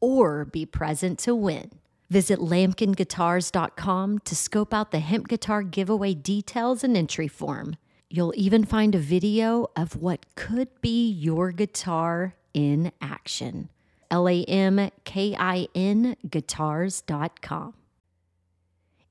or be present to win. Visit LampkinGuitars.com to scope out the hemp guitar giveaway details and entry form. You'll even find a video of what could be your guitar in action. LAMKIN guitars.com.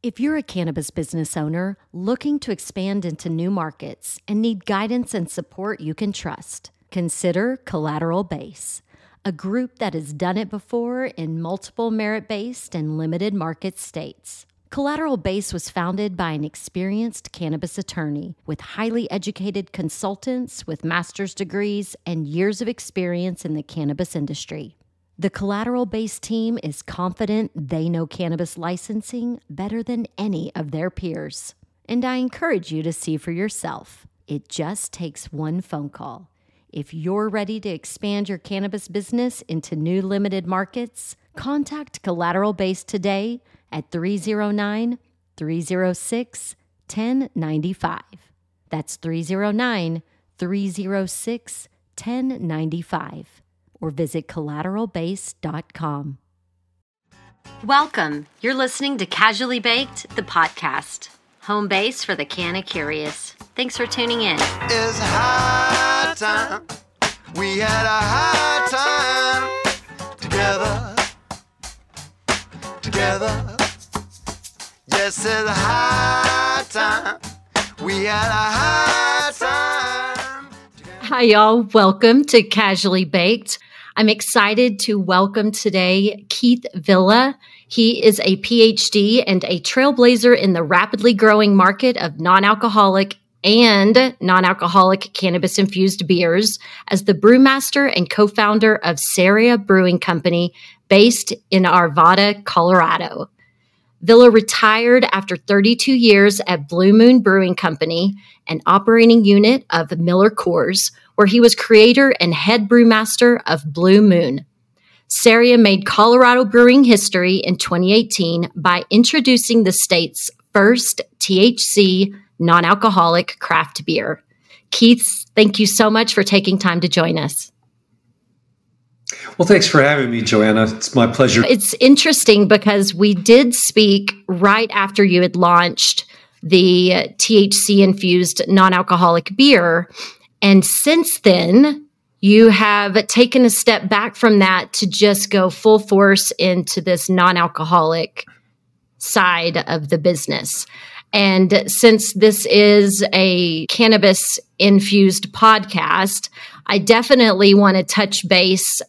If you're a cannabis business owner looking to expand into new markets and need guidance and support you can trust, consider Collateral Base, a group that has done it before in multiple merit-based and limited market states. Collateral Base was founded by an experienced cannabis attorney with highly educated consultants with master's degrees and years of experience in the cannabis industry. The Collateral Base team is confident they know cannabis licensing better than any of their peers. And I encourage you to see for yourself. It just takes one phone call. If you're ready to expand your cannabis business into new limited markets, contact Collateral Base today at 309-306-1095. That's 309-306-1095. Or visit collateralbase.com. Welcome. You're listening to Casually Baked, the podcast. Home base for the canna curious. Thanks for tuning in. It's high time. We had a high time together. Yes, it's high time. We had a high time together. Hi, y'all. Welcome to Casually Baked. I'm excited to welcome today Keith Villa. He is a PhD and a trailblazer in the rapidly growing market of non-alcoholic and non-alcoholic cannabis-infused beers as the brewmaster and co-founder of Ceria Brewing Company, based in Arvada, Colorado. Villa retired after 32 years at Blue Moon Brewing Company, an operating unit of Miller Coors, where he was creator and head brewmaster of Blue Moon. Ceria made Colorado brewing history in 2018 by introducing the state's first THC non-alcoholic craft beer. Keith, thank you so much for taking time to join us. Well, thanks for having me, Joanna. It's my pleasure. It's interesting because we did speak right after you had launched the THC-infused non-alcoholic beer. And since then, you have taken a step back from that to just go full force into this non-alcoholic side of the business. And since this is a cannabis-infused podcast, I definitely want to touch base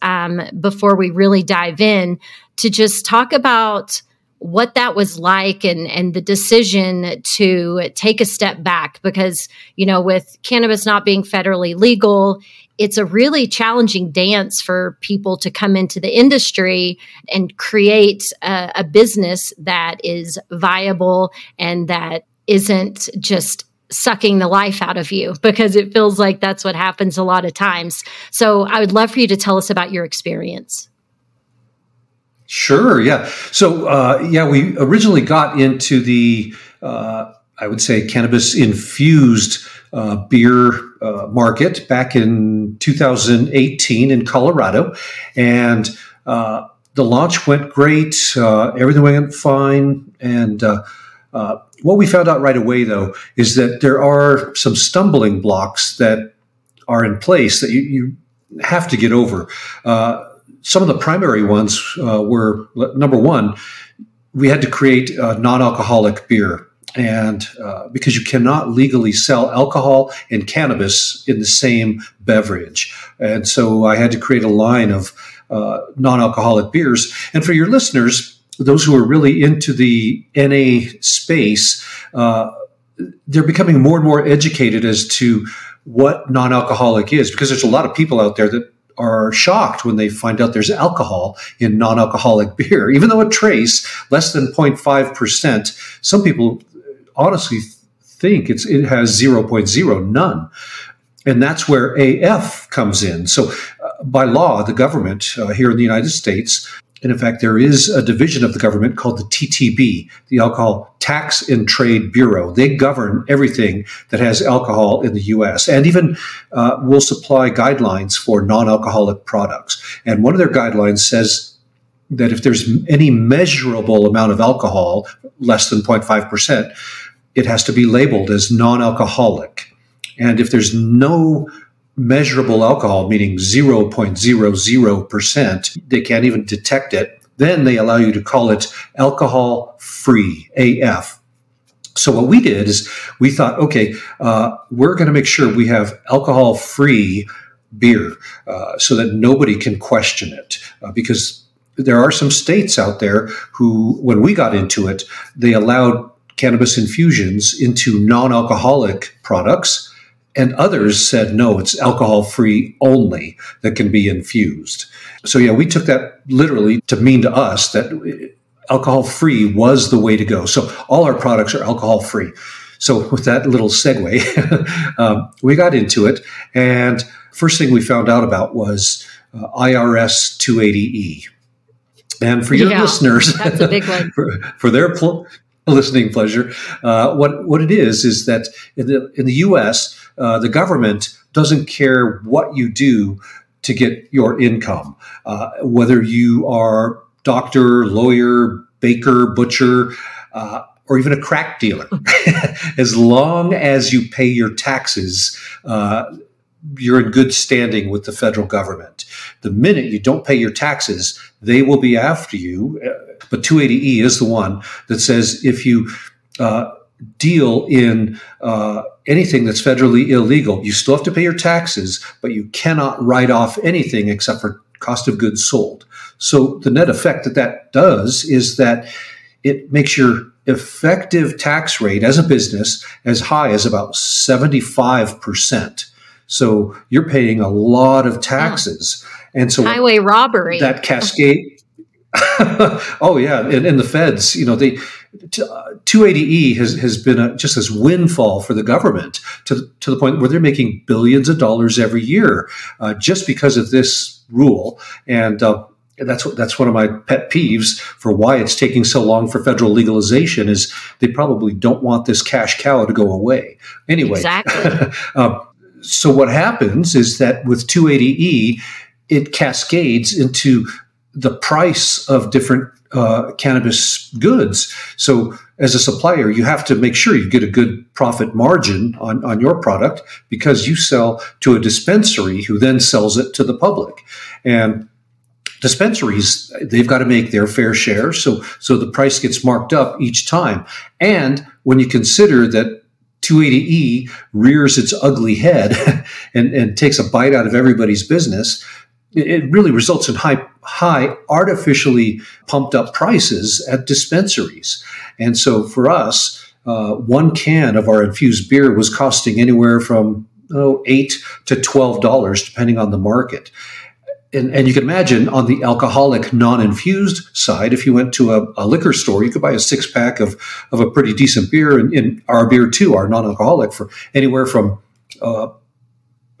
before we really dive in to just talk about what that was like and the decision to take a step back. Because, you know, with cannabis not being federally legal, it's a really challenging dance for people to come into the industry and create a business that is viable and that isn't just sucking the life out of you, because it feels like that's what happens a lot of times. So I would love for you to tell us about your experience. Sure. Yeah. So, we originally got into the, I would say, cannabis-infused beer market back in 2018 in Colorado. And the launch went great. Everything went fine. And what we found out right away, though, is that there are some stumbling blocks that are in place that you have to get over. Some of the primary ones were, number one, we had to create a non-alcoholic beer. and because you cannot legally sell alcohol and cannabis in the same beverage. And so I had to create a line of non-alcoholic beers. And for your listeners, those who are really into the NA space, they're becoming more and more educated as to what non-alcoholic is, because there's a lot of people out there that are shocked when they find out there's alcohol in non-alcoholic beer, even though a trace, less than 0.5%. Some people honestly think it has 0.0, none. And that's where AF comes in. So by law, the government here in the United States, and in fact, there is a division of the government called the TTB, the Alcohol Tax and Trade Bureau. They govern everything that has alcohol in the U.S. and even will supply guidelines for non-alcoholic products. And one of their guidelines says that if there's any measurable amount of alcohol, less than 0.5%, it has to be labeled as non-alcoholic. And if there's no measurable alcohol, meaning 0.00%, they can't even detect it, then they allow you to call it alcohol-free, AF. So what we did is we thought, okay, we're going to make sure we have alcohol-free beer so that nobody can question it, because there are some states out there who, when we got into it, they allowed cannabis infusions into non-alcoholic products, and others said, no, it's alcohol-free only that can be infused. So, yeah, we took that literally to mean to us that alcohol-free was the way to go. So all our products are alcohol-free. So with that little segue, we got into it. And first thing we found out about was IRS 280E. And for your listeners, that's a big one. for their listening pleasure, what it is that in the U.S., the government doesn't care what you do to get your income, whether you are doctor, lawyer, baker, butcher, or even a crack dealer. As long as you pay your taxes, you're in good standing with the federal government. The minute you don't pay your taxes, they will be after you. But 280E is the one that says if you deal in anything that's federally illegal, you still have to pay your taxes, but you cannot write off anything except for cost of goods sold. So the net effect that does is that it makes your effective tax rate as a business as high as about 75%. So you're paying a lot of taxes. Yeah. And so highway robbery, that cascade. Oh yeah. And the feds, you know, 280E has been just this windfall for the government to the point where they're making billions of dollars every year just because of this rule. And that's one of my pet peeves for why it's taking so long for federal legalization is they probably don't want this cash cow to go away. Anyway, exactly. So what happens is that with 280E, it cascades into the price of different cannabis goods. So as a supplier, you have to make sure you get a good profit margin on your product because you sell to a dispensary who then sells it to the public. And dispensaries, they've got to make their fair share. So the price gets marked up each time. And when you consider that 280E rears its ugly head and takes a bite out of everybody's business, it really results in high artificially pumped up prices at dispensaries. And so for us, one can of our infused beer was costing anywhere from $8 to $12, depending on the market. And you can imagine on the alcoholic non-infused side, if you went to a liquor store, you could buy a six-pack of a pretty decent beer, and our beer too, our non-alcoholic, for anywhere from,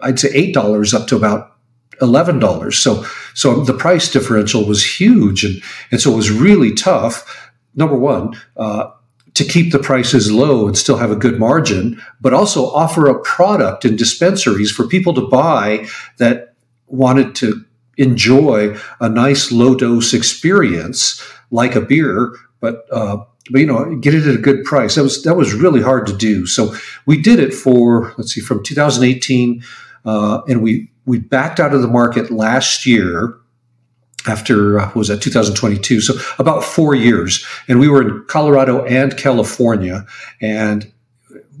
I'd say $8 up to about $11. So the price differential was huge. And so it was really tough, number one, to keep the prices low and still have a good margin, but also offer a product in dispensaries for people to buy that wanted to enjoy a nice low dose experience like a beer, but you know, get it at a good price. That was really hard to do. So we did it for from 2018, and we backed out of the market last year, after, what was that, 2022? So about 4 years. And we were in Colorado and California. And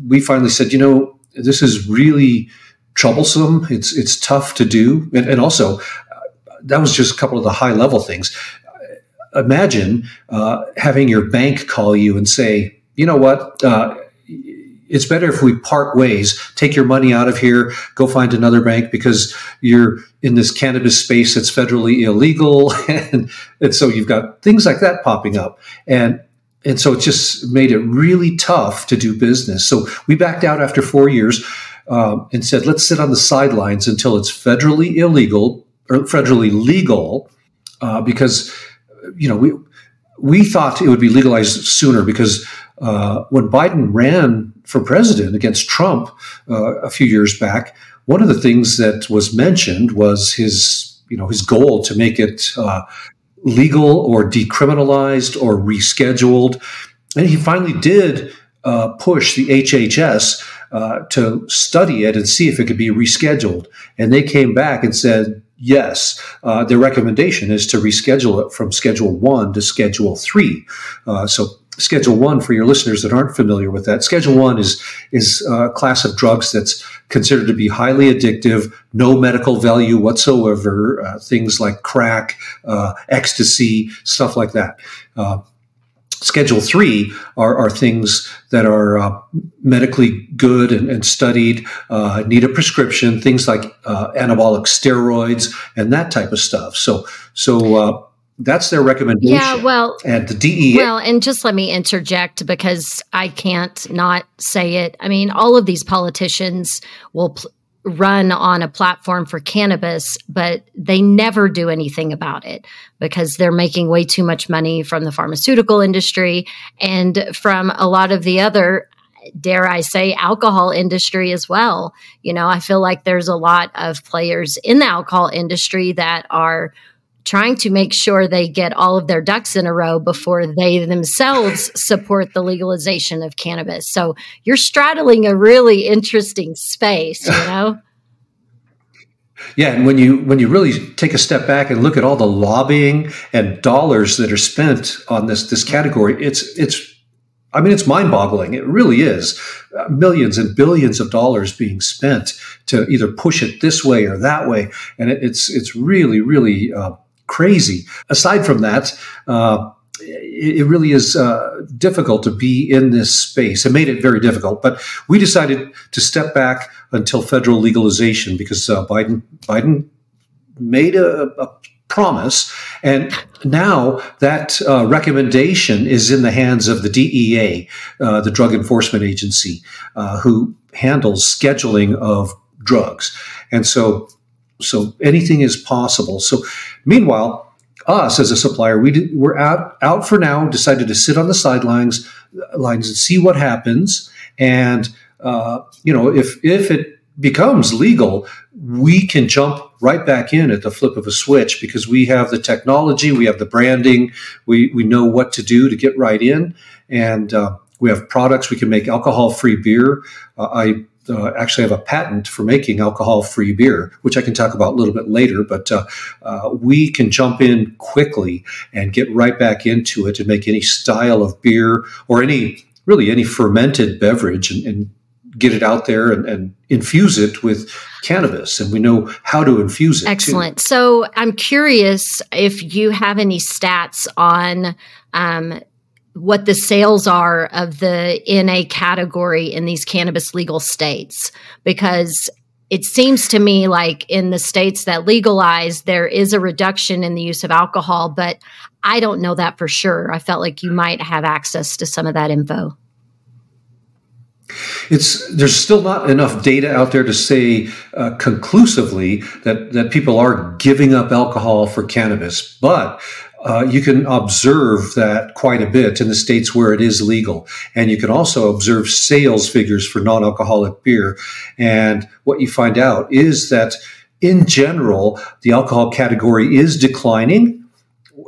we finally said, you know, this is really troublesome. It's tough to do. And also, that was just a couple of the high level things. Imagine having your bank call you and say, you know what, it's better if we part ways, take your money out of here, go find another bank because you're in this cannabis space that's federally illegal. And so you've got things like that popping up. And so it just made it really tough to do business. So we backed out after 4 years and said, let's sit on the sidelines until it's federally illegal or federally legal because, you know, we thought it would be legalized sooner because when Biden ran for president against Trump a few years back, one of the things that was mentioned was his goal to make it legal or decriminalized or rescheduled. And he finally did push the HHS to study it and see if it could be rescheduled. And they came back and said, yes, their recommendation is to reschedule it from Schedule 1 to Schedule 3. So Schedule 1, for your listeners that aren't familiar with that, Schedule 1 is a class of drugs that's considered to be highly addictive, no medical value whatsoever, things like crack, ecstasy, stuff like that. Schedule 3 are things that are medically good and studied, need a prescription, things like anabolic steroids and that type of stuff. So that's their recommendation. Yeah, well, and the DEA. Well, and just let me interject because I can't not say it. I mean, all of these politicians will run on a platform for cannabis, but they never do anything about it because they're making way too much money from the pharmaceutical industry and from a lot of the other, dare I say, alcohol industry as well. You know, I feel like there's a lot of players in the alcohol industry that are trying to make sure they get all of their ducks in a row before they themselves support the legalization of cannabis. So you're straddling a really interesting space, you know? Yeah, and when you really take a step back and look at all the lobbying and dollars that are spent on this category, it's mind-boggling. It really is. Millions and billions of dollars being spent to either push it this way or that way, and it's really, really crazy. Aside from that, it really is difficult to be in this space. It made it very difficult, but we decided to step back until federal legalization because Biden made a promise, and now that recommendation is in the hands of the DEA, the Drug Enforcement Agency, who handles scheduling of drugs, and so anything is possible. So meanwhile, us as a supplier, we're out for now, decided to sit on the sidelines and see what happens. And, you know, if it becomes legal, we can jump right back in at the flip of a switch because we have the technology, we have the branding, we know what to do to get right in. And we have products. We can make alcohol-free beer. I actually have a patent for making alcohol-free beer, which I can talk about a little bit later, but we can jump in quickly and get right back into it and make any style of beer or any fermented beverage and get it out there and infuse it with cannabis. And we know how to infuse it. Excellent. Too. So I'm curious if you have any stats on what the sales are of the NA category in these cannabis legal states, because it seems to me like in the states that legalize, there is a reduction in the use of alcohol, but I don't know that for sure. I felt like you might have access to some of that info. There's still not enough data out there to say conclusively that people are giving up alcohol for cannabis, but you can observe that quite a bit in the states where it is legal. And you can also observe sales figures for non-alcoholic beer. And what you find out is that, in general, the alcohol category is declining.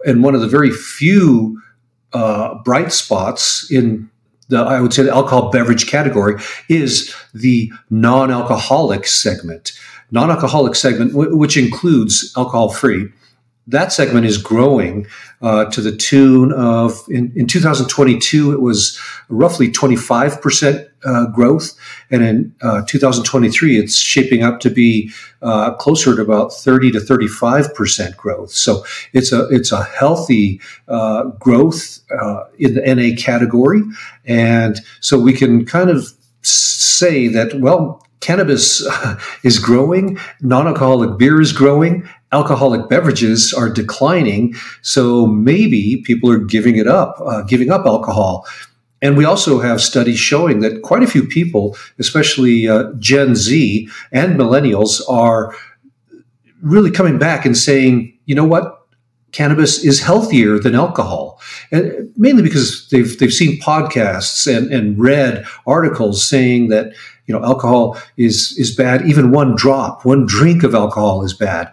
And one of the very few bright spots in the alcohol beverage category is the non-alcoholic segment. Non-alcoholic segment, which includes alcohol-free, that segment is growing to the tune of, in 2022, it was roughly 25% growth. And in 2023, it's shaping up to be closer to about 30 to 35% growth. So it's a healthy growth in the NA category. And so we can kind of say that, well, cannabis is growing, non-alcoholic beer is growing, alcoholic beverages are declining, so maybe people are giving up alcohol. And we also have studies showing that quite a few people, especially Gen Z and millennials, are really coming back and saying, you know what? Cannabis is healthier than alcohol, and mainly because they've seen podcasts and read articles saying that, you know, alcohol is bad. Even one drink of alcohol is bad.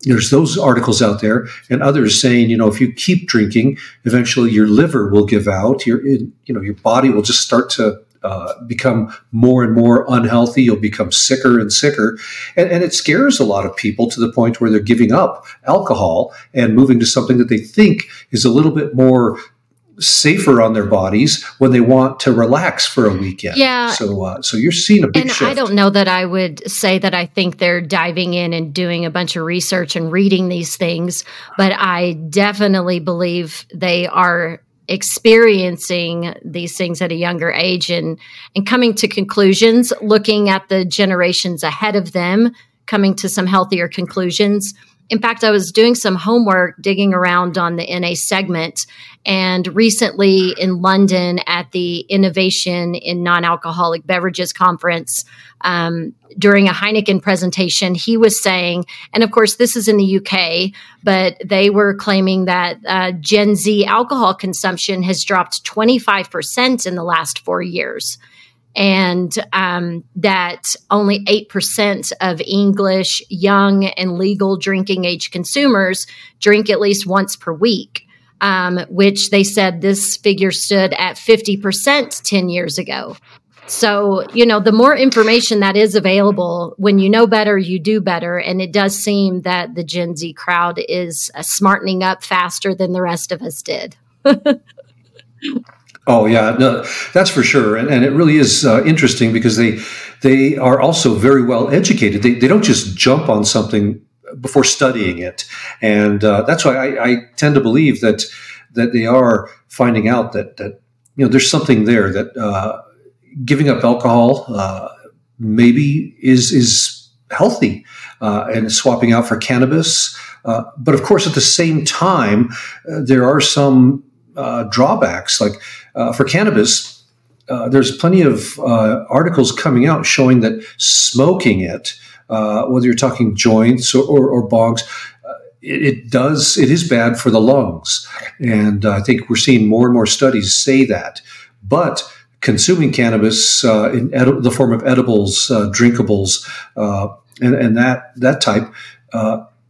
There's those articles out there, and others saying, you know, if you keep drinking, eventually your liver will give out. Your body will just start to become more and more unhealthy. You'll become sicker and sicker. And it scares a lot of people to the point where they're giving up alcohol and moving to something that they think is a little bit more safer on their bodies when they want to relax for a weekend. Yeah. So you're seeing a big shift. And I don't know that I would say that I think they're diving in and doing a bunch of research and reading these things, but I definitely believe they are experiencing these things at a younger age and coming to conclusions, looking at the generations ahead of them, coming to some healthier conclusions. In fact, I was doing some homework, digging around on the NA segment, and recently in London at the Innovation in Non-Alcoholic Beverages Conference, during a Heineken presentation, he was saying, and of course this is in the UK, but they were claiming that Gen Z alcohol consumption has dropped 25% in the last 4 years. And that only 8% of English young and legal drinking age consumers drink at least once per week, which they said this figure stood at 50% 10 years ago. So, you know, the more information that is available, when you know better, you do better. And it does seem that the Gen Z crowd is smartening up faster than the rest of us did. Oh, yeah, no, that's for sure. And it really is interesting because they are also very well educated. They don't just jump on something before studying it. And that's why I tend to believe that they are finding out that you know, there's something there, that giving up alcohol maybe is healthy and swapping out for cannabis. But, of course, at the same time, there are some drawbacks. Like for cannabis, there's plenty of articles coming out showing that smoking it, whether you're talking joints or bongs, it is bad for the lungs. And I think we're seeing more and more studies say that. But consuming cannabis in the form of edibles, drinkables, and that type,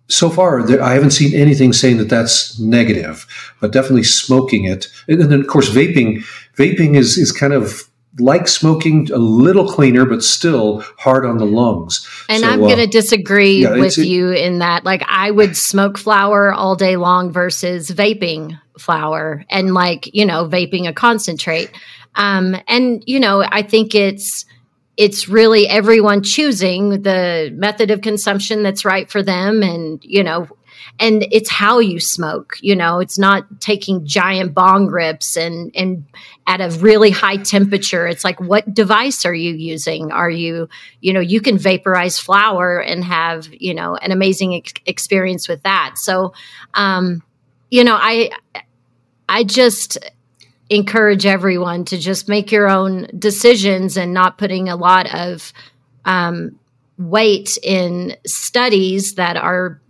so far, I haven't seen anything saying that that's negative, but definitely smoking it. And then, of course, vaping. Vaping is kind of like smoking, a little cleaner, but still hard on the lungs. And so, I'm going to disagree with you in that. Like, I would smoke flower all day long versus vaping flower and, like, you know, vaping a concentrate. And, you know, I think it's really everyone choosing the method of consumption that's right for them. And, you know, and it's how you smoke, you know, it's not taking giant bong rips and at a really high temperature. It's like, what device are you using? Are you, you know, you can vaporize flour and have, you know, an amazing experience with that. So, you know, I just encourage everyone to just make your own decisions and not putting a lot of weight in studies that are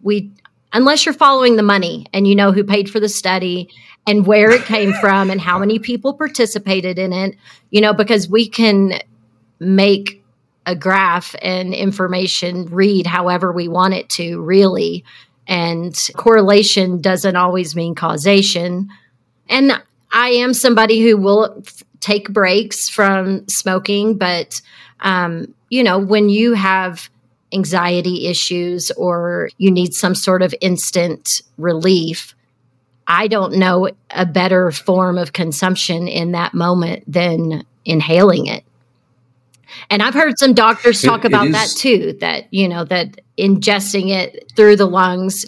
unless you're following the money and you know who paid for the study and where it came from and how many people participated in it, you know, because we can make a graph and information read however we want it to, really. And correlation doesn't always mean causation. And I am somebody who will take breaks from smoking, but, you know, when you have anxiety issues or you need some sort of instant relief, I don't know a better form of consumption in that moment than inhaling it. And I've heard some doctors talk about that too, that, you know, that ingesting it through the lungs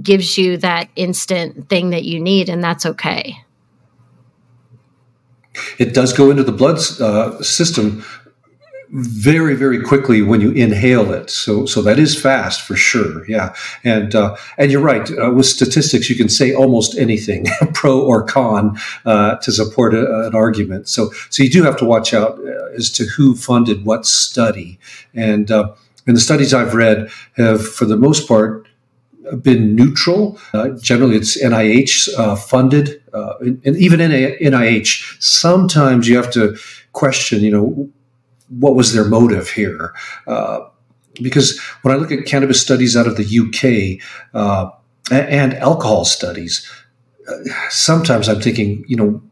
gives you that instant thing that you need, and that's okay. It does go into the blood system very, very quickly when you inhale it. So that is fast for sure. Yeah. And you're right. With statistics, you can say almost anything, pro or con, to support an argument. So you do have to watch out as to who funded what study. And the studies I've read have, for the most part, been neutral. Generally, it's NIH funded. And even in NIH, sometimes you have to question, you know, what was their motive here? Because when I look at cannabis studies out of the UK and alcohol studies, sometimes I'm thinking, you know,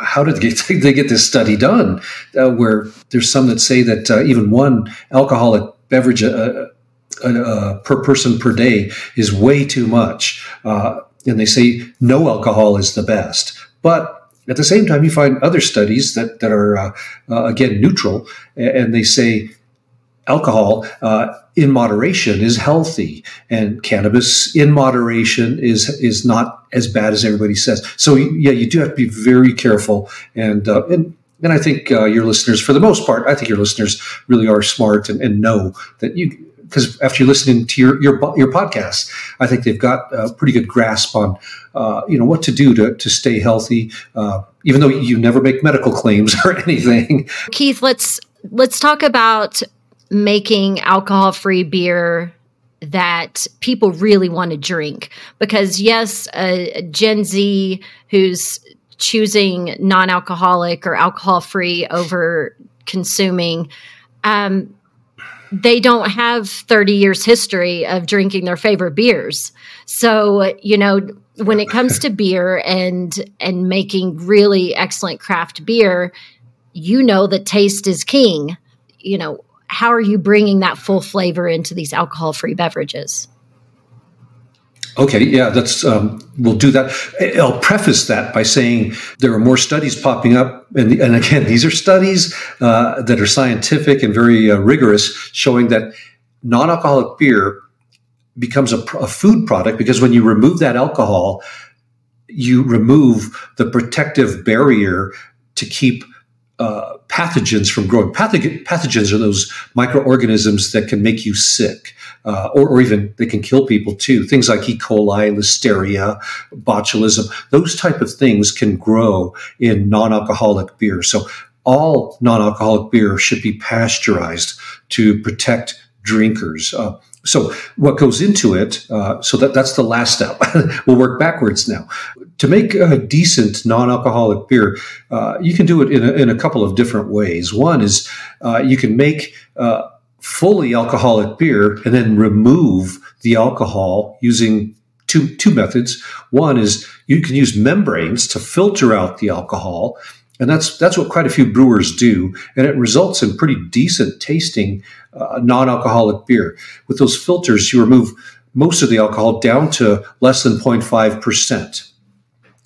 how did they get this study done? Where there's some that say that even one alcoholic beverage per person per day is way too much. And they say no alcohol is the best. But at the same time, you find other studies that are, again, neutral, and they say alcohol in moderation is healthy, and cannabis in moderation is not as bad as everybody says. So, yeah, you do have to be very careful. And I think your listeners, for the most part, I think your listeners really are smart and know that you – because after you're listening to your podcast, I think they've got a pretty good grasp on, you know, what to do to stay healthy, even though you never make medical claims or anything. Keith, let's talk about making alcohol-free beer that people really want to drink. Because yes, a Gen Z who's choosing non-alcoholic or alcohol-free over consuming, they don't have 30 years history of drinking their favorite beers. So, you know, when it comes to beer and making really excellent craft beer, you know, the taste is king. You know, how are you bringing that full flavor into these alcohol-free beverages? Okay, yeah, that's we'll do that. I'll preface that by saying there are more studies popping up, and again, these are studies that are scientific and very rigorous, showing that non-alcoholic beer becomes a food product because when you remove that alcohol, you remove the protective barrier to keep pathogens from growing. Pathogens are those microorganisms that can make you sick, or even they can kill people too. Things like E. coli, listeria, botulism, those type of things can grow in non-alcoholic beer. So all non-alcoholic beer should be pasteurized to protect drinkers. So what goes into it, so that's the last step. We'll work backwards now. To make a decent non-alcoholic beer, you can do it in a couple of different ways. One is you can make fully alcoholic beer and then remove the alcohol using two methods. One is you can use membranes to filter out the alcohol, and that's what quite a few brewers do, and it results in pretty decent tasting non-alcoholic beer. With those filters, you remove most of the alcohol down to less than 0.5%.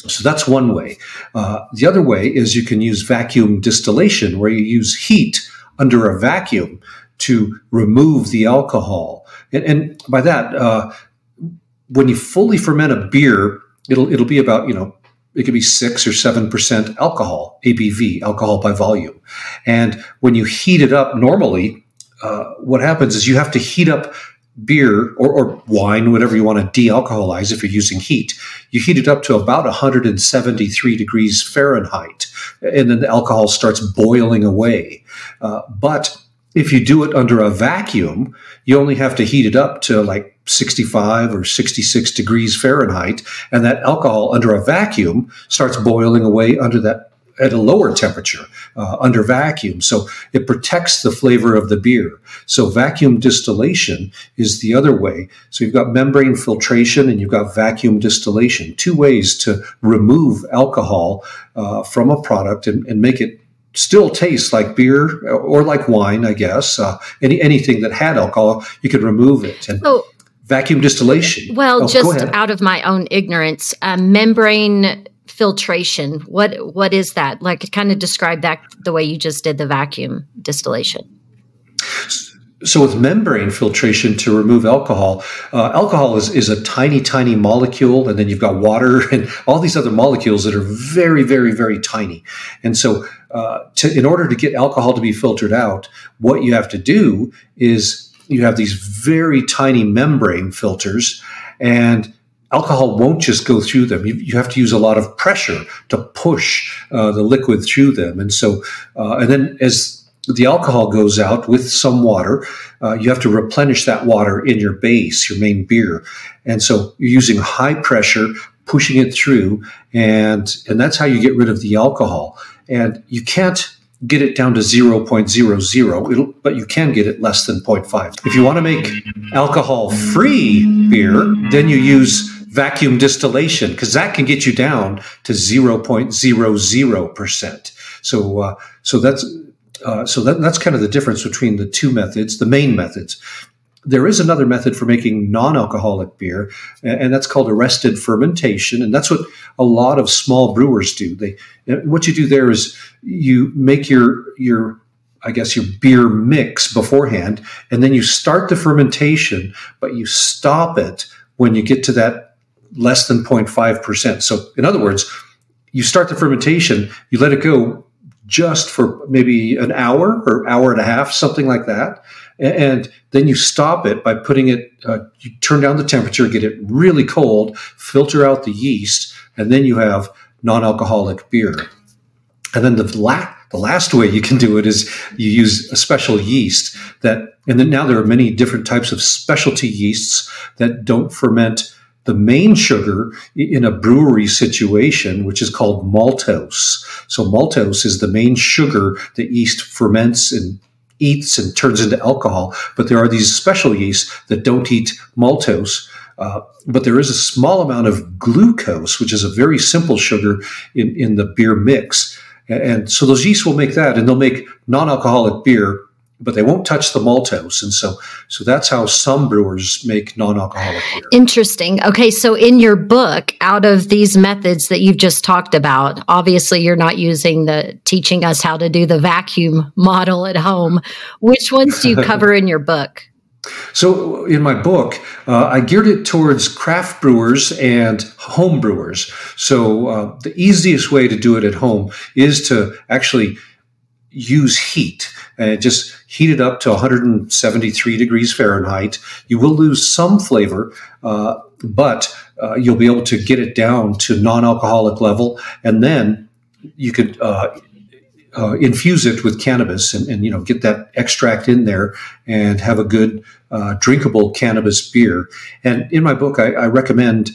So that's one way. The other way is you can use vacuum distillation, where you use heat under a vacuum to remove the alcohol. And by that, when you fully ferment a beer, it'll be about, you know, it could be 6 or 7% alcohol, ABV, alcohol by volume. And when you heat it up normally, what happens is you have to heat up beer or wine, whatever you want to de-alcoholize if you're using heat. You heat it up to about 173 degrees Fahrenheit, and then the alcohol starts boiling away. But if you do it under a vacuum, you only have to heat it up to like 65 or 66 degrees Fahrenheit, and that alcohol under a vacuum starts boiling away under that at a lower temperature under vacuum. So it protects the flavor of the beer. So vacuum distillation is the other way. So you've got membrane filtration and you've got vacuum distillation, two ways to remove alcohol from a product and make it still tastes like beer or like wine, I guess. Anything that had alcohol, you could remove it. And vacuum distillation. Well, just out of my own ignorance, membrane filtration. What is that? Like, kind of describe that the way you just did the vacuum distillation. So with membrane filtration to remove alcohol is a tiny molecule, and then you've got water and all these other molecules that are very, very, very tiny. And so in order to get alcohol to be filtered out, what you have to do is you have these very tiny membrane filters, and alcohol won't just go through them. You have to use a lot of pressure to push the liquid through them. And so, and then as the alcohol goes out with some water, you have to replenish that water in your base, your main beer. And so you're using high pressure, pushing it through, and that's how you get rid of the alcohol. And you can't get it down to 0.00, but you can get it less than 0.5. If you want to make alcohol-free beer, then you use vacuum distillation, because that can get you down to 0.00%. So that's... So that's kind of the difference between the two methods, the main methods. There is another method for making non-alcoholic beer, and that's called arrested fermentation. And that's what a lot of small brewers do. What you do there is you make your beer mix beforehand, and then you start the fermentation, but you stop it when you get to that less than 0.5%. So in other words, you start the fermentation, you let it go just for maybe an hour or hour and a half, something like that. And then you stop it by putting it, you turn down the temperature, get it really cold, filter out the yeast, and then you have non-alcoholic beer. And then the last way you can do it is you use a special yeast that, and then now there are many different types of specialty yeasts that don't ferment the main sugar in a brewery situation, which is called maltose. So maltose is the main sugar that yeast ferments and eats and turns into alcohol. But there are these special yeasts that don't eat maltose. But there is a small amount of glucose, which is a very simple sugar in the beer mix. And so those yeasts will make that, and they'll make non-alcoholic beer, but they won't touch the maltose. And so that's how some brewers make non-alcoholic beer. Interesting. Okay, so in your book, out of these methods that you've just talked about, obviously you're not using teaching us how to do the vacuum model at home. Which ones do you cover in your book? So in my book, I geared it towards craft brewers and home brewers. So the easiest way to do it at home is to actually use heat and just heat it up to 173 degrees Fahrenheit. You will lose some flavor, but you'll be able to get it down to non-alcoholic level. And then you could infuse it with cannabis and get that extract in there and have a good drinkable cannabis beer. And in my book, I recommend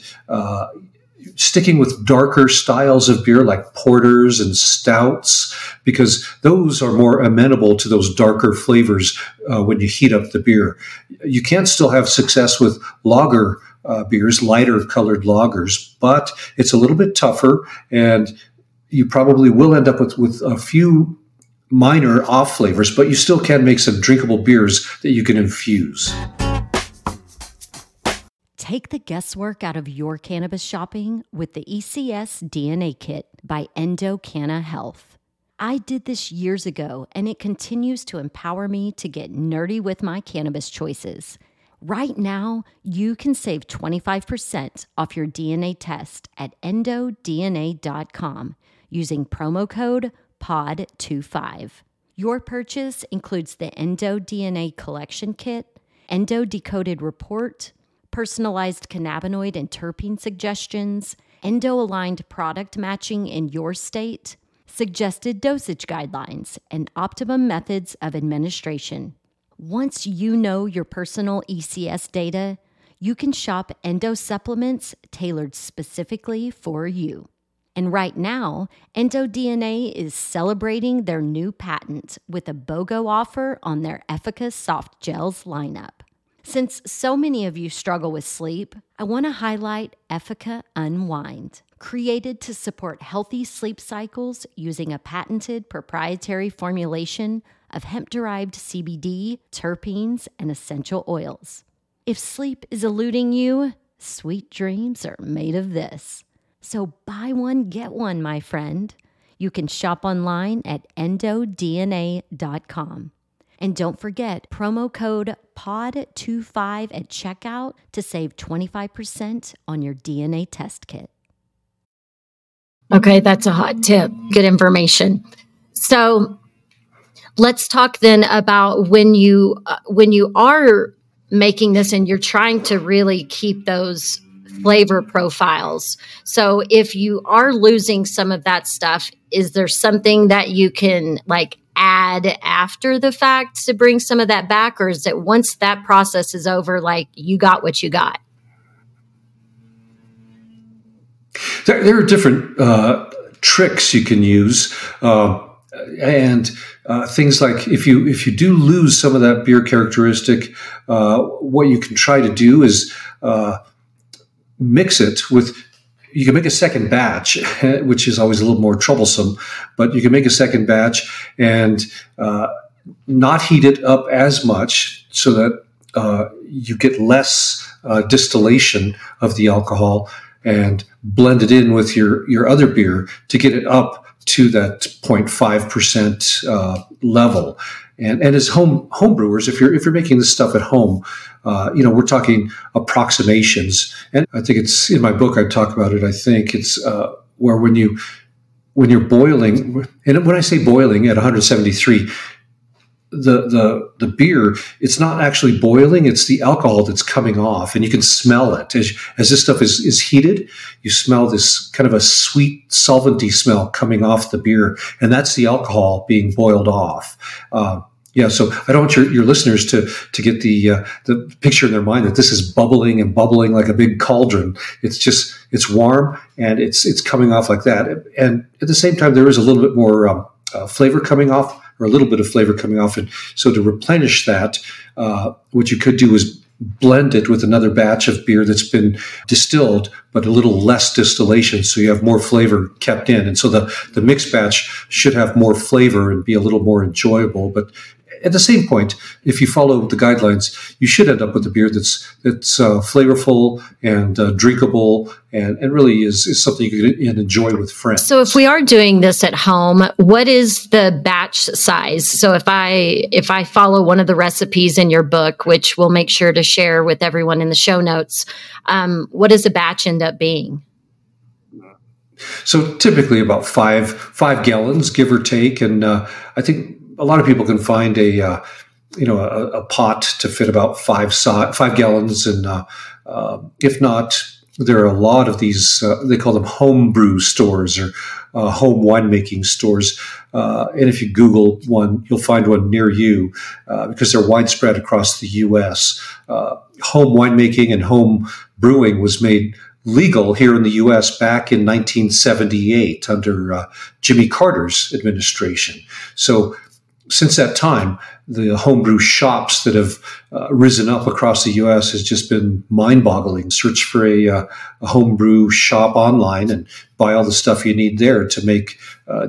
sticking with darker styles of beer like porters and stouts, because those are more amenable to those darker flavors when you heat up the beer. You can still have success with lager beers, lighter colored lagers, but it's a little bit tougher, and you probably will end up with a few minor off flavors, but you still can make some drinkable beers that you can infuse. Take the guesswork out of your cannabis shopping with the ECS DNA Kit by EndoCanna Health. I did this years ago, and it continues to empower me to get nerdy with my cannabis choices. Right now, you can save 25% off your DNA test at endodna.com using promo code POD25. Your purchase includes the EndoDNA Collection Kit, Endo Decoded Report, personalized cannabinoid and terpene suggestions, endo-aligned product matching in your state, suggested dosage guidelines, and optimum methods of administration. Once you know your personal ECS data, you can shop endo supplements tailored specifically for you. And right now, EndoDNA is celebrating their new patent with a BOGO offer on their Effica Soft Gels lineup. Since so many of you struggle with sleep, I want to highlight Effica Unwind. created to support healthy sleep cycles using a patented proprietary formulation of hemp-derived CBD, terpenes, and essential oils. If sleep is eluding you, sweet dreams are made of this. So buy one, get one, my friend. You can shop online at endodna.com. And don't forget, promo code POD25 at checkout to save 25% on your DNA test kit. Okay, that's a hot tip. Good information. So let's talk then about when you are making this and you're trying to really keep those flavor profiles. So if you are losing some of that stuff, is there something that you can add after the fact to bring some of that back? Or is it once that process is over, you got what you got? There are different tricks you can use. And things like if you do lose some of that beer characteristic, what you can try to do is mix it with. You can make a second batch, which is always a little more troublesome, but you can make a second batch and not heat it up as much so that you get less distillation of the alcohol, and blend it in with your other beer to get it up to that 0.5% level. And as home brewers, if you're making this stuff at home, we're talking approximations. And I think it's in my book I talk about it. I think it's where when you're boiling, and when I say boiling at 173, the beer, it's not actually boiling, it's the alcohol that's coming off, and you can smell it as this stuff is heated. You smell this kind of a sweet solventy smell coming off the beer, and that's the alcohol being boiled off. So I don't want your listeners to get the picture in their mind that this is bubbling and bubbling like a big cauldron. It's just, it's warm and it's coming off like that. And at the same time, there is a little bit more flavor coming off, or a little bit of flavor coming off. And so to replenish that, what you could do is blend it with another batch of beer that's been distilled, but a little less distillation, so you have more flavor kept in. And so the mixed batch should have more flavor and be a little more enjoyable. But at the same point, if you follow the guidelines, you should end up with a beer that's flavorful and drinkable and really is something you can enjoy with friends. So if we are doing this at home, what is the batch size? So if I follow one of the recipes in your book, which we'll make sure to share with everyone in the show notes, what does a batch end up being? So typically about five gallons, give or take. And I think a lot of people can find a pot to fit about 5 gallons, and if not, there are a lot of these. They call them home brew stores or home winemaking stores. And if you Google one, you'll find one near you because they're widespread across the U.S. Home winemaking and home brewing was made legal here in the U.S. back in 1978 under Jimmy Carter's administration. So since that time, the homebrew shops that have risen up across the U.S. has just been mind-boggling. Search for a homebrew shop online and buy all the stuff you need there to make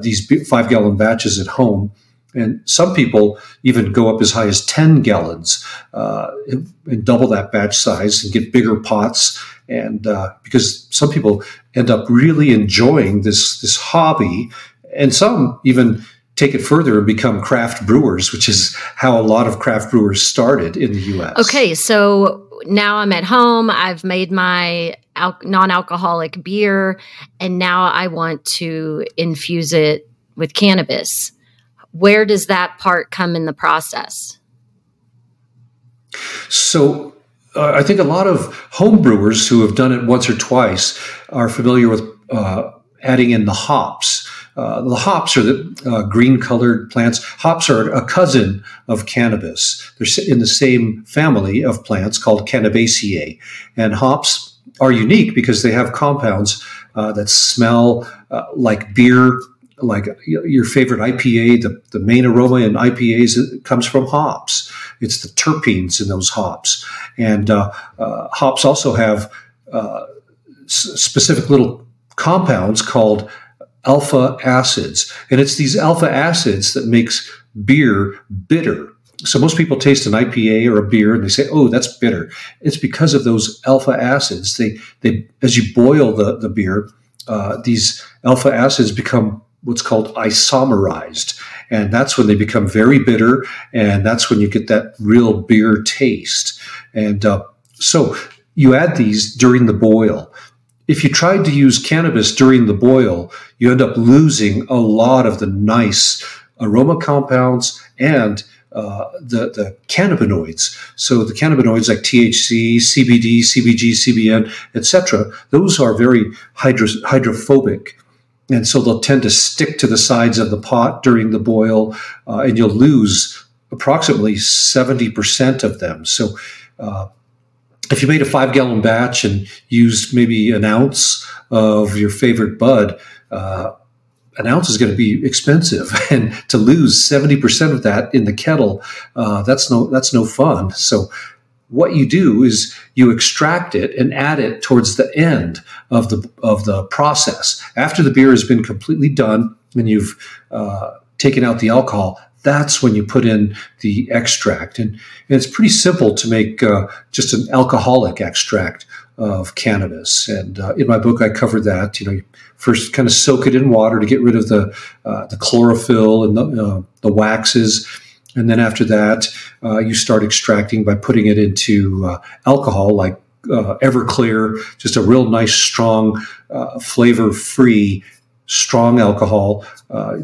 these 5-gallon batches at home. And some people even go up as high as 10 gallons and double that batch size and get bigger pots. And because some people end up really enjoying this hobby, and some even take it further and become craft brewers, which is how a lot of craft brewers started in the U.S. Okay, so now I'm at home. I've made my non-alcoholic beer, and now I want to infuse it with cannabis. Where does that part come in the process? So I think a lot of home brewers who have done it once or twice are familiar with adding in the hops. The hops are the green-colored plants. Hops are a cousin of cannabis. They're in the same family of plants called Cannabaceae. And hops are unique because they have compounds that smell like beer, like your favorite IPA. The main aroma in IPAs comes from hops. It's the terpenes in those hops. And hops also have specific little compounds called alpha acids. And it's these alpha acids that makes beer bitter. So most people taste an IPA or a beer and they say, oh, that's bitter. It's because of those alpha acids. They as you boil the beer, these alpha acids become what's called isomerized. And that's when they become very bitter. And that's when you get that real beer taste. And so you add these during the boil. If you tried to use cannabis during the boil, you end up losing a lot of the nice aroma compounds and the cannabinoids. So the cannabinoids like THC, CBD, CBG, CBN, etc., those are very hydrophobic. And so they'll tend to stick to the sides of the pot during the boil, and you'll lose approximately 70% of them. So if you made a 5-gallon batch and used maybe an ounce of your favorite bud, an ounce is going to be expensive, and to lose 70% of that in the kettle, that's no fun. So what you do is you extract it and add it towards the end of the process. After the beer has been completely done and you've taken out the alcohol, that's when you put in the extract. And it's pretty simple to make just an alcoholic extract of cannabis. And in my book, I cover that. You know, you first kind of soak it in water to get rid of the chlorophyll and the waxes. And then after that, you start extracting by putting it into alcohol like Everclear, just a real nice, strong, flavor-free, strong alcohol,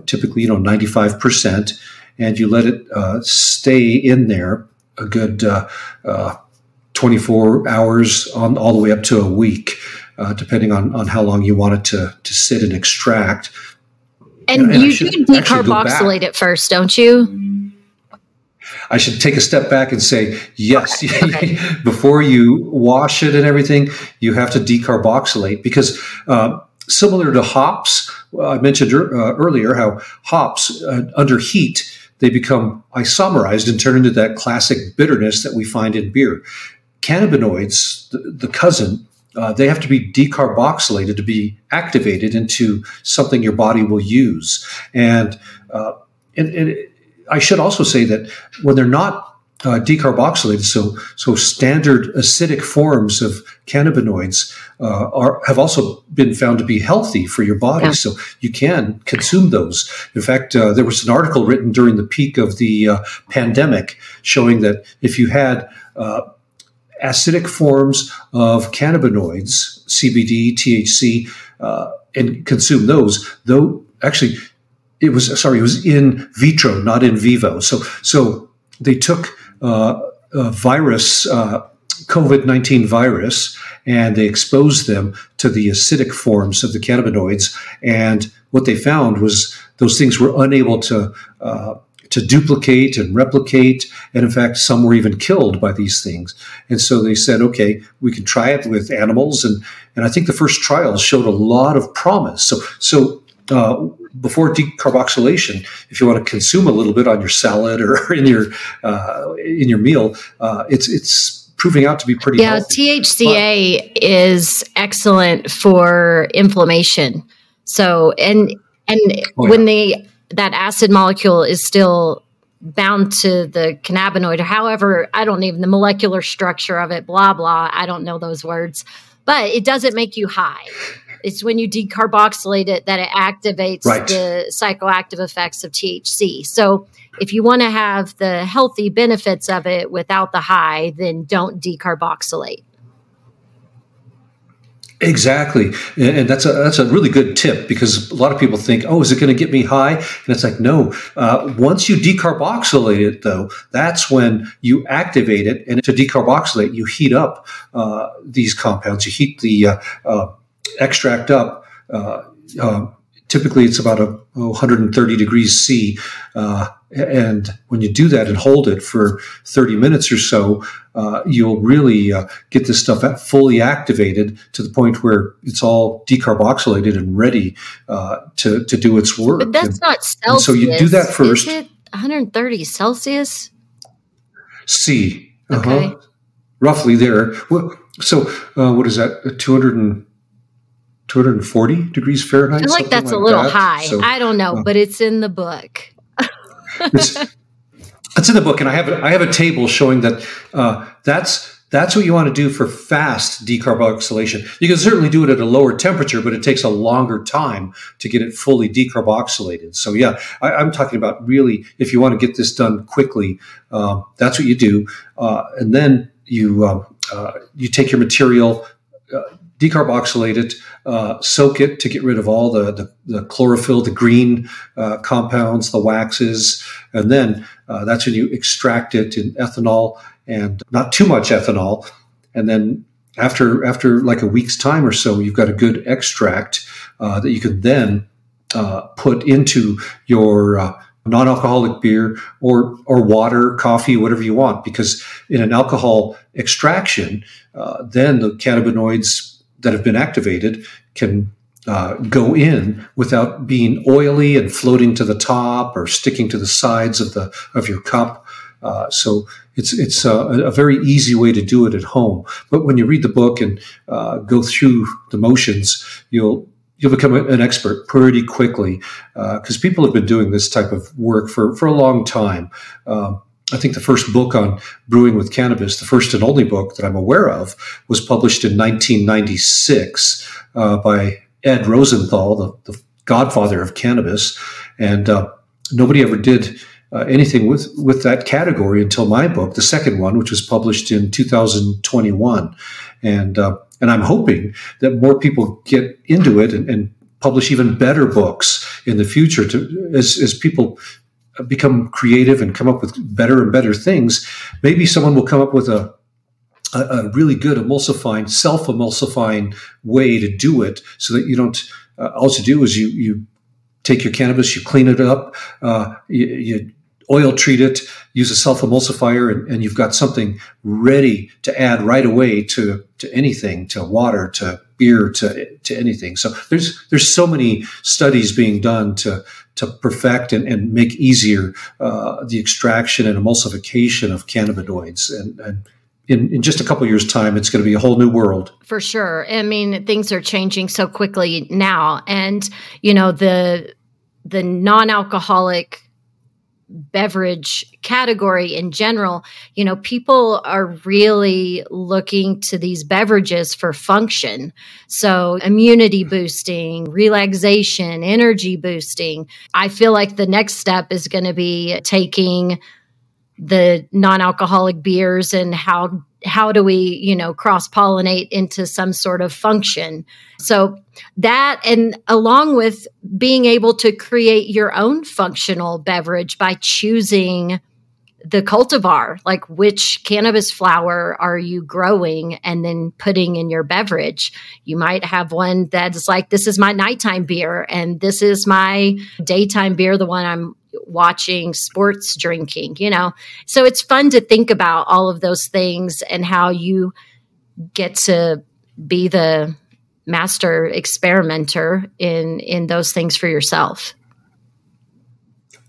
typically, 95%. And you let it stay in there a good 24 hours on all the way up to a week, depending on how long you want it to sit and extract. And you do decarboxylate it first, don't you? I should take a step back and say, yes, okay. Before you wash it and everything, you have to decarboxylate because similar to hops, I mentioned earlier how hops under heat, they become isomerized and turn into that classic bitterness that we find in beer. Cannabinoids, the cousin, they have to be decarboxylated to be activated into something your body will use. And I should also say that when they're not decarboxylated, so standard acidic forms of cannabinoids have also been found to be healthy for your body. Yeah. So you can consume those. In fact, there was an article written during the peak of the pandemic showing that if you had acidic forms of cannabinoids, CBD, THC, and consume those, though actually it was in vitro, not in vivo. So they took a virus, COVID-19 virus, and they exposed them to the acidic forms of the cannabinoids. And what they found was those things were unable to duplicate and replicate. And in fact, some were even killed by these things. And so they said, okay, we can try it with animals. And I think the first trials showed a lot of promise. So before decarboxylation, if you want to consume a little bit on your salad or in your meal, it's proving out to be pretty healthy. Yeah, THCA is excellent for inflammation. So when that acid molecule is still bound to the cannabinoid, however, I don't even the molecular structure of it, blah blah. I don't know those words, but it doesn't make you high. It's when you decarboxylate it that it activates the psychoactive effects of THC. So if you want to have the healthy benefits of it without the high, then don't decarboxylate. Exactly. And that's a really good tip because a lot of people think, oh, is it going to get me high? And it's like, no. Once you decarboxylate it, though, that's when you activate it. And to decarboxylate, you heat up these compounds. You heat the extract up. Typically, it's about 130 degrees C. And when you do that and hold it for 30 minutes or so, you'll really get this stuff fully activated to the point where it's all decarboxylated and ready to do its work. But that's not Celsius. So you do that first. Is it 130 Celsius? C. Uh-huh. Okay. Roughly there. So what is that? 200 and... 240 degrees Fahrenheit. I feel like that's a little high. So, I don't know, but it's in the book. It's in the book, and I have a table showing that that's what you want to do for fast decarboxylation. You can certainly do it at a lower temperature, but it takes a longer time to get it fully decarboxylated. So yeah, I'm talking about really, if you want to get this done quickly, that's what you do. And then you take your material, decarboxylate it, soak it to get rid of all the chlorophyll, the green compounds, the waxes. And then that's when you extract it in ethanol, and not too much ethanol. And then after like a week's time or so, you've got a good extract that you can then put into your non-alcoholic beer or water, coffee, whatever you want. Because in an alcohol extraction, then the cannabinoids that have been activated can go in without being oily and floating to the top or sticking to the sides of your cup. So it's a very easy way to do it at home. But when you read the book and go through the motions, you'll become an expert pretty quickly, because people have been doing this type of work for a long time. I think the first book on brewing with cannabis, the first and only book that I'm aware of, was published in 1996 by Ed Rosenthal, the godfather of cannabis. And nobody ever did anything with that category until my book, the second one, which was published in 2021. And I'm hoping that more people get into it and publish even better books in the future as people become creative and come up with better and better things. Maybe someone will come up with a really good emulsifying, self-emulsifying way to do it, so that you don't, all you do is you take your cannabis, you clean it up, you oil treat it, use a self-emulsifier, and you've got something ready to add right away to anything, to water, to beer, to anything. So there's so many studies being done to perfect and make easier the extraction and emulsification of cannabinoids. And in just a couple of years' time, it's going to be a whole new world. For sure. I mean, things are changing so quickly now. And, you know, the non-alcoholic beverage category in general, you know, people are really looking to these beverages for function. So immunity boosting, relaxation, energy boosting. I feel like the next step is going to be taking the non-alcoholic beers and how do we, you know, cross-pollinate into some sort of function. So that, and along with being able to create your own functional beverage by choosing the cultivar, like which cannabis flower are you growing and then putting in your beverage. You might have one that's like, this is my nighttime beer and this is my daytime beer, the one I'm watching sports drinking, you know. So it's fun to think about all of those things and how you get to be the master experimenter in those things for yourself.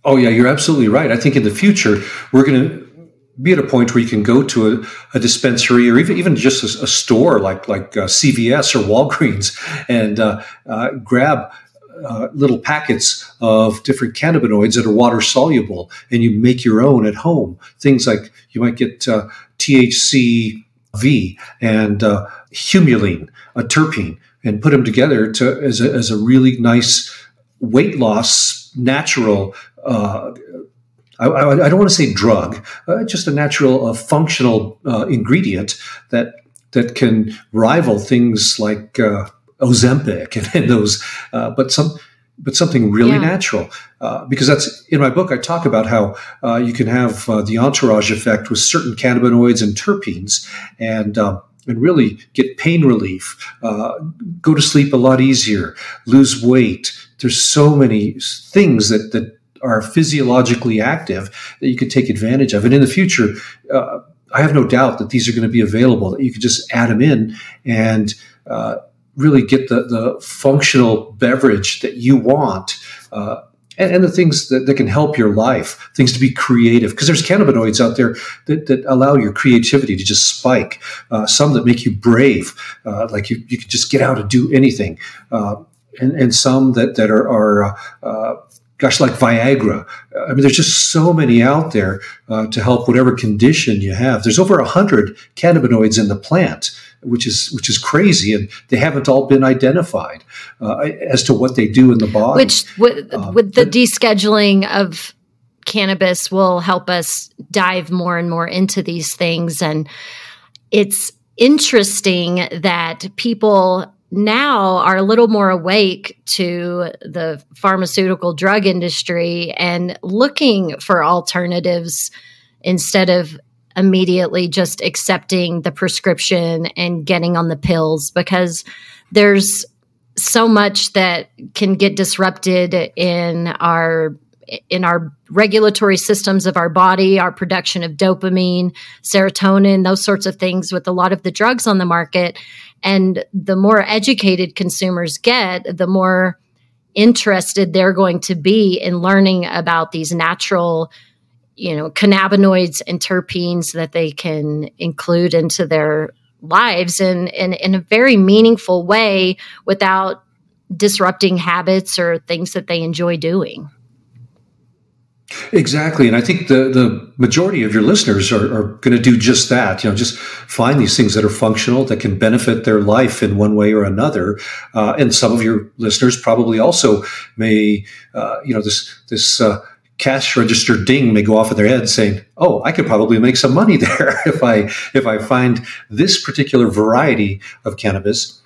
Oh yeah, you're absolutely right. I think in the future we're going to be at a point where you can go to a dispensary or even just a store like CVS or Walgreens and grab little packets of different cannabinoids that are water soluble, and you make your own at home. Things like you might get THCV and humulene, a terpene, and put them together to as a really nice weight loss natural. I don't want to say drug, just a natural, functional ingredient that can rival things like Ozempic and those, but something really natural, because that's in my book. I talk about how you can have the entourage effect with certain cannabinoids and terpenes, and really get pain relief, go to sleep a lot easier, lose weight. There's so many things that are physiologically active that you can take advantage of, and in the future, I have no doubt that these are going to be available. That you can just add them in and really get the functional beverage that you want and the things that can help your life, things to be creative. Because there's cannabinoids out there that allow your creativity to just spike, some that make you brave, like you can just get out and do anything, and some that are gosh, like Viagra. I mean, there's just so many out there to help whatever condition you have. There's over 100 cannabinoids in the plant, which is crazy, and they haven't all been identified as to what they do in the body. Which, with the descheduling of cannabis, will help us dive more and more into these things. And it's interesting that people now are a little more awake to the pharmaceutical drug industry and looking for alternatives instead of immediately just accepting the prescription and getting on the pills, because there's so much that can get disrupted in our regulatory systems of our body, our production of dopamine, serotonin, those sorts of things with a lot of the drugs on the market. And the more educated consumers get, the more interested they're going to be in learning about these natural, cannabinoids and terpenes that they can include into their lives in a very meaningful way without disrupting habits or things that they enjoy doing. Exactly. And I think the majority of your listeners are going to do just that, just find these things that are functional, that can benefit their life in one way or another. And some of your listeners probably also may, this cash register ding may go off in their head saying, oh, I could probably make some money there if I find this particular variety of cannabis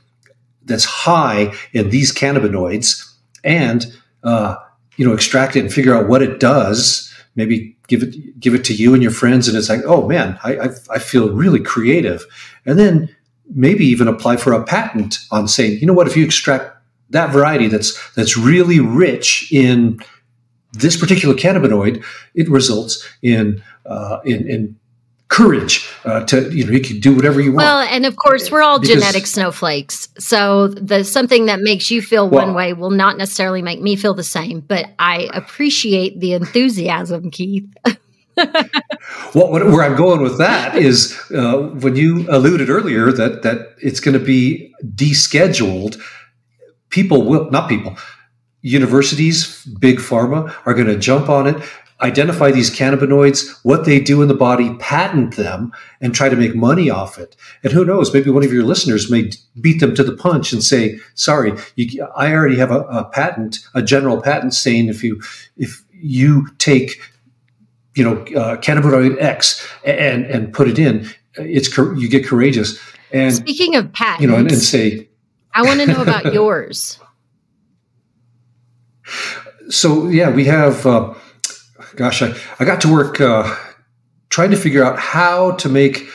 that's high in these cannabinoids and, extract it and figure out what it does, maybe give it to you and your friends. And it's like, oh man, I feel really creative. And then maybe even apply for a patent on saying, you know what, if you extract that variety that's really rich in this particular cannabinoid, it results in courage to, you can do whatever you want. Well, and of course, we're all genetic snowflakes. So something that makes you feel one way will not necessarily make me feel the same. But I appreciate the enthusiasm, Keith. Where I'm going with that is when you alluded earlier that it's going to be descheduled, universities, big pharma are going to jump on it, identify these cannabinoids, what they do in the body, patent them, and try to make money off it. And who knows, maybe one of your listeners may beat them to the punch and say, sorry, I already have a patent, a general patent saying if you take, cannabinoid X and put it in, you get courageous. And speaking of patents, and say, I want to know about yours. So, yeah, we have... I got to work trying to figure out how to make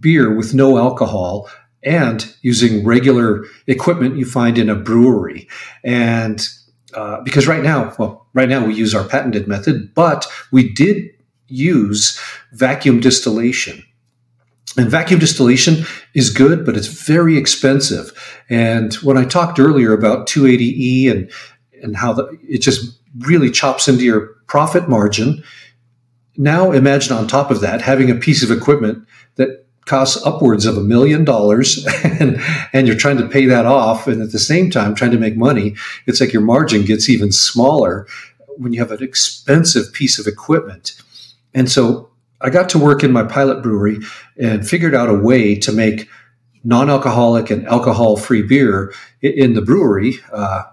beer with no alcohol and using regular equipment you find in a brewery. And because right now we use our patented method, but we did use vacuum distillation. And vacuum distillation is good, but it's very expensive. And when I talked earlier about 280E and how it just really chops into your profit margin. Now imagine on top of that, having a piece of equipment that costs upwards of $1 million and you're trying to pay that off. And at the same time, trying to make money, it's like your margin gets even smaller when you have an expensive piece of equipment. And so I got to work in my pilot brewery and figured out a way to make non-alcoholic and alcohol-free beer in the brewery,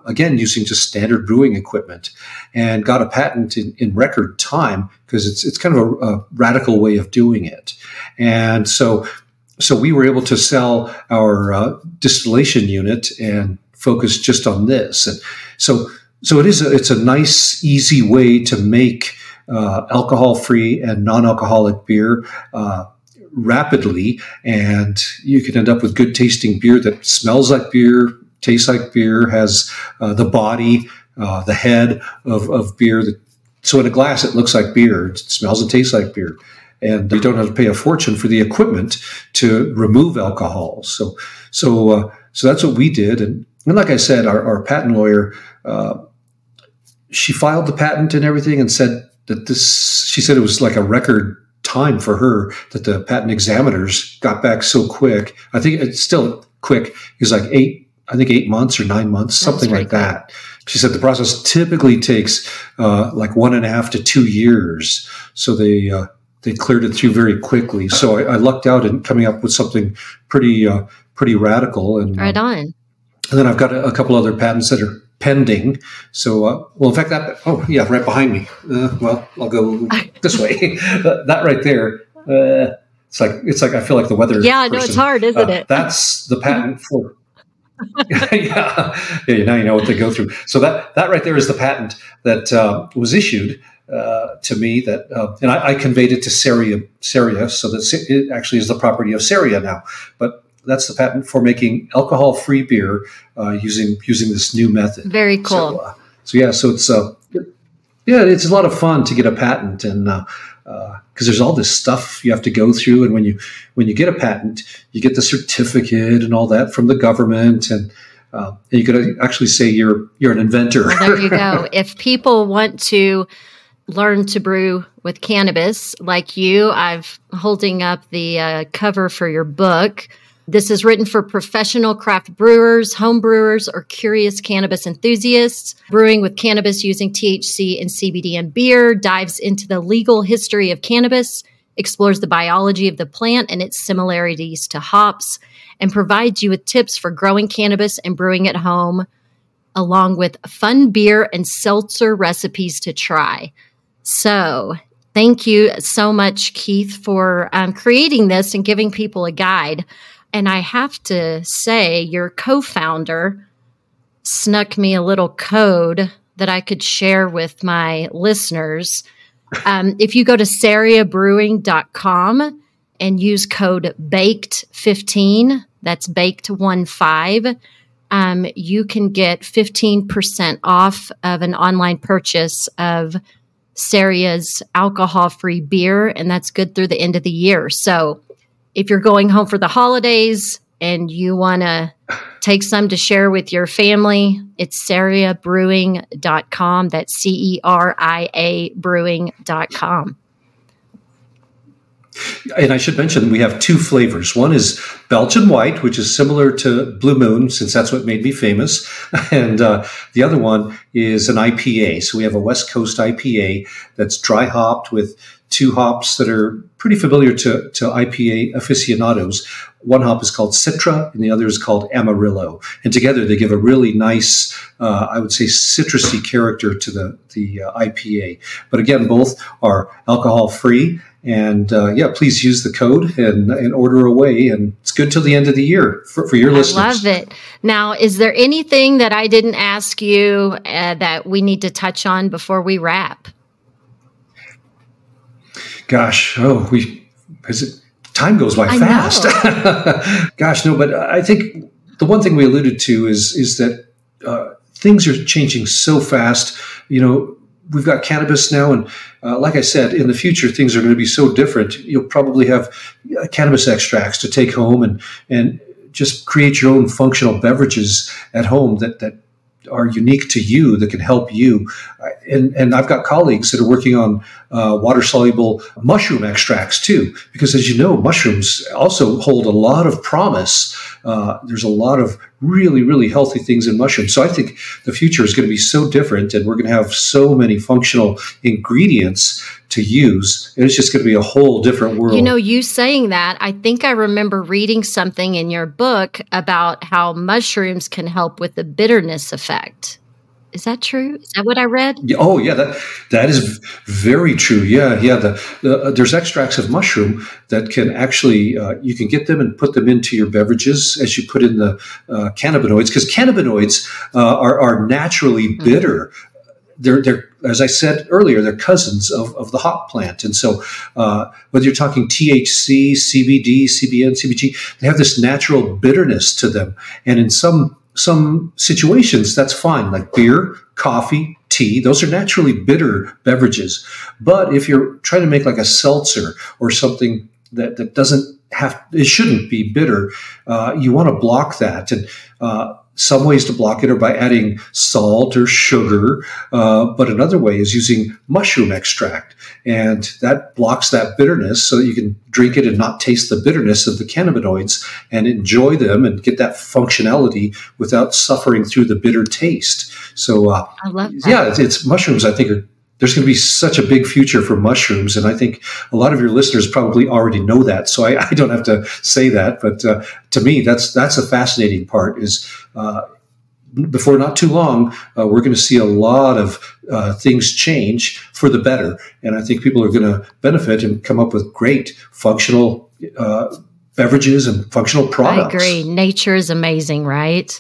again, using just standard brewing equipment, and got a patent in record time because it's kind of a radical way of doing it. And so we were able to sell our distillation unit and focus just on this. And so it's a nice, easy way to make alcohol-free and non-alcoholic beer rapidly, and you can end up with good tasting beer that smells like beer, tastes like beer, has the body, the head of beer. So in a glass, it looks like beer, it smells and tastes like beer. And you don't have to pay a fortune for the equipment to remove alcohol. So that's what we did. And like I said, our patent lawyer she filed the patent and everything and said that this, she said it was like a record time for her that the patent examiners got back so quick. I think it's still quick. It's like 8 months or 9 months, something like that. She said the process typically takes like 1.5 to 2 years. So they cleared it through very quickly. So I lucked out in coming up with something pretty radical. And right on. And then I've got a couple other patents that are pending. So, well, in fact, right behind me. Well, I'll go this way. That right there. It's like I feel like the weather. Yeah, person. No, it's hard, isn't it? That's the patent for. Yeah, now you know what they go through. So that right there is the patent that was issued to me. That and I conveyed it to Ceria, so that it actually is the property of Ceria now. But that's the patent for making alcohol-free beer using this new method. Very cool. So it's it's a lot of fun to get a patent, and because there's all this stuff you have to go through, and when you get a patent, you get the certificate and all that from the government, and you could actually say you're an inventor. Well, there you go. If people want to learn to brew with cannabis, like you, I'm holding up the cover for your book. This is written for professional craft brewers, home brewers, or curious cannabis enthusiasts. Brewing with Cannabis Using THC and CBD in Beer dives into the legal history of cannabis, explores the biology of the plant and its similarities to hops, and provides you with tips for growing cannabis and brewing at home, along with fun beer and seltzer recipes to try. So thank you so much, Keith, for creating this and giving people a guide. And I have to say, your co-founder snuck me a little code that I could share with my listeners. If you go to CeriaBrewing.com and use code BAKED15, that's BAKED15, you can get 15% off of an online purchase of Ceria's alcohol-free beer, and that's good through the end of the year. So if you're going home for the holidays and you want to take some to share with your family, it's CeriaBrewing.com. That's CERIA Brewing.com. And I should mention we have two flavors. One is Belgian White, which is similar to Blue Moon, since that's what made me famous. And the other one is an IPA. So we have a West Coast IPA that's dry hopped with two hops that are pretty familiar to IPA aficionados. One hop is called Citra, and the other is called Amarillo. And together they give a really nice, I would say, citrusy character to the IPA. But again, both are alcohol-free. And please use the code and order away. And it's good till the end of the year for your listeners. I love it. Now, is there anything that I didn't ask you that we need to touch on before we wrap? Gosh, time goes by fast. Gosh, no, but I think the one thing we alluded to is that things are changing so fast. You know, we've got cannabis now, and like I said, in the future, things are going to be so different. You'll probably have cannabis extracts to take home and just create your own functional beverages at home that are unique to you, that can help you. And I've got colleagues that are working on water-soluble mushroom extracts too, because as you know, mushrooms also hold a lot of promise. There's a lot of really, really healthy things in mushrooms. So I think the future is going to be so different, and we're going to have so many functional ingredients to use. And it's just going to be a whole different world. You know, you saying that, I think I remember reading something in your book about how mushrooms can help with the bitterness effect. Is that true? Is that what I read? Oh, yeah, that is very true. Yeah. There's extracts of mushroom that can actually you can get them and put them into your beverages as you put in the cannabinoids, because cannabinoids are naturally bitter. Mm-hmm. They're as I said earlier, they're cousins of the hop plant. And so whether you're talking THC, CBD, CBN, CBG, they have this natural bitterness to them. And in some situations, that's fine, like beer, coffee, tea. Those are naturally bitter beverages. But if you're trying to make like a seltzer or something that doesn't have, it shouldn't be bitter, you want to block that. And Some ways to block it are by adding salt or sugar, but another way is using mushroom extract, and that blocks that bitterness so that you can drink it and not taste the bitterness of the cannabinoids and enjoy them and get that functionality without suffering through the bitter taste. So, I love that. Yeah, it's mushrooms, I think, there's going to be such a big future for mushrooms, and I think a lot of your listeners probably already know that, so I don't have to say that. But to me, that's a fascinating part is before not too long, we're going to see a lot of things change for the better, and I think people are going to benefit and come up with great functional beverages and functional products. I agree. Nature is amazing, right?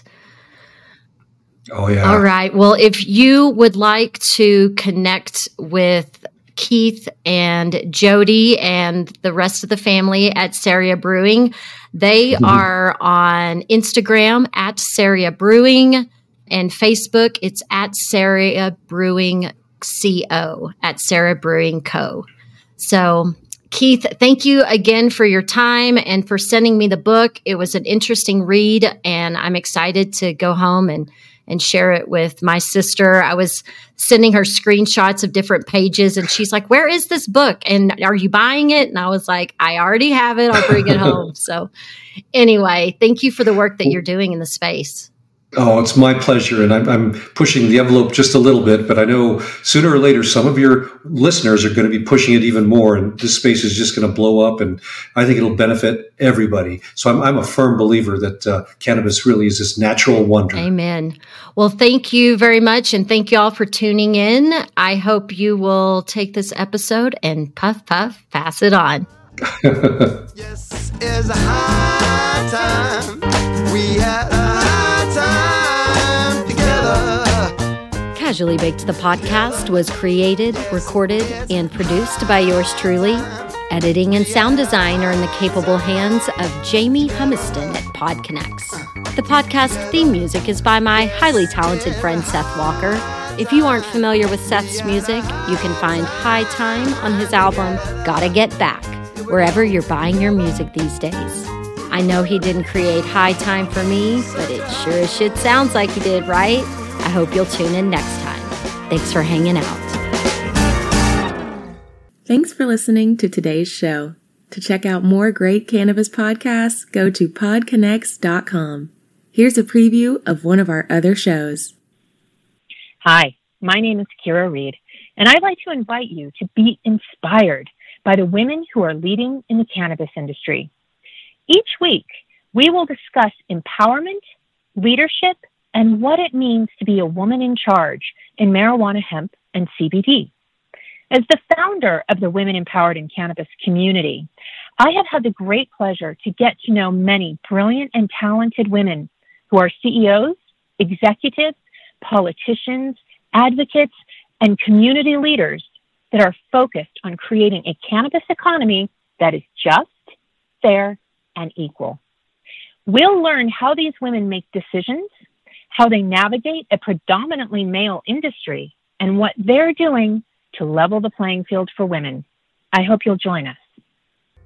Oh, yeah. All right. Well, if you would like to connect with Keith and Jody and the rest of the family at Ceria Brewing, they are on Instagram at Ceria Brewing and Facebook. It's at Ceria Brewing Co. at Ceria Brewing Co. So, Keith, thank you again for your time and for sending me the book. It was an interesting read, and I'm excited to go home and share it with my sister. I was sending her screenshots of different pages, and she's like, "Where is this book? And are you buying it?" And I was like, "I already have it. I'll bring it home." So anyway, thank you for the work that you're doing in the space. Oh, it's my pleasure. And I'm pushing the envelope just a little bit, but I know sooner or later, some of your listeners are going to be pushing it even more. And this space is just going to blow up, and I think it'll benefit everybody. So I'm a firm believer that cannabis really is this natural wonder. Amen. Well, thank you very much. And thank you all for tuning in. I hope you will take this episode and puff, puff, pass it on. Yes, it's a high time. We had a high time together. Casually Baked, the podcast, was created, recorded, and produced by yours truly. Editing and sound design are in the capable hands of Jamie Humiston at PodConnects. The podcast theme music is by my highly talented friend Seth Walker. If you aren't familiar with Seth's music, you can find High Time on his album Gotta Get Back, wherever you're buying your music these days. I know he didn't create High Time for me, but it sure as shit sounds like he did, right? I hope you'll tune in next time. Thanks for hanging out. Thanks for listening to today's show. To check out more great cannabis podcasts, go to PodConnects.com. Here's a preview of one of our other shows. Hi, my name is Kira Reed, and I'd like to invite you to be inspired by the women who are leading in the cannabis industry. Each week, we will discuss empowerment, leadership, and what it means to be a woman in charge in marijuana, hemp, and CBD. As the founder of the Women Empowered in Cannabis community, I have had the great pleasure to get to know many brilliant and talented women who are CEOs, executives, politicians, advocates, and community leaders that are focused on creating a cannabis economy that is just, fair, and equal. We'll learn how these women make decisions, how they navigate a predominantly male industry, and what they're doing to level the playing field for women. I hope you'll join us.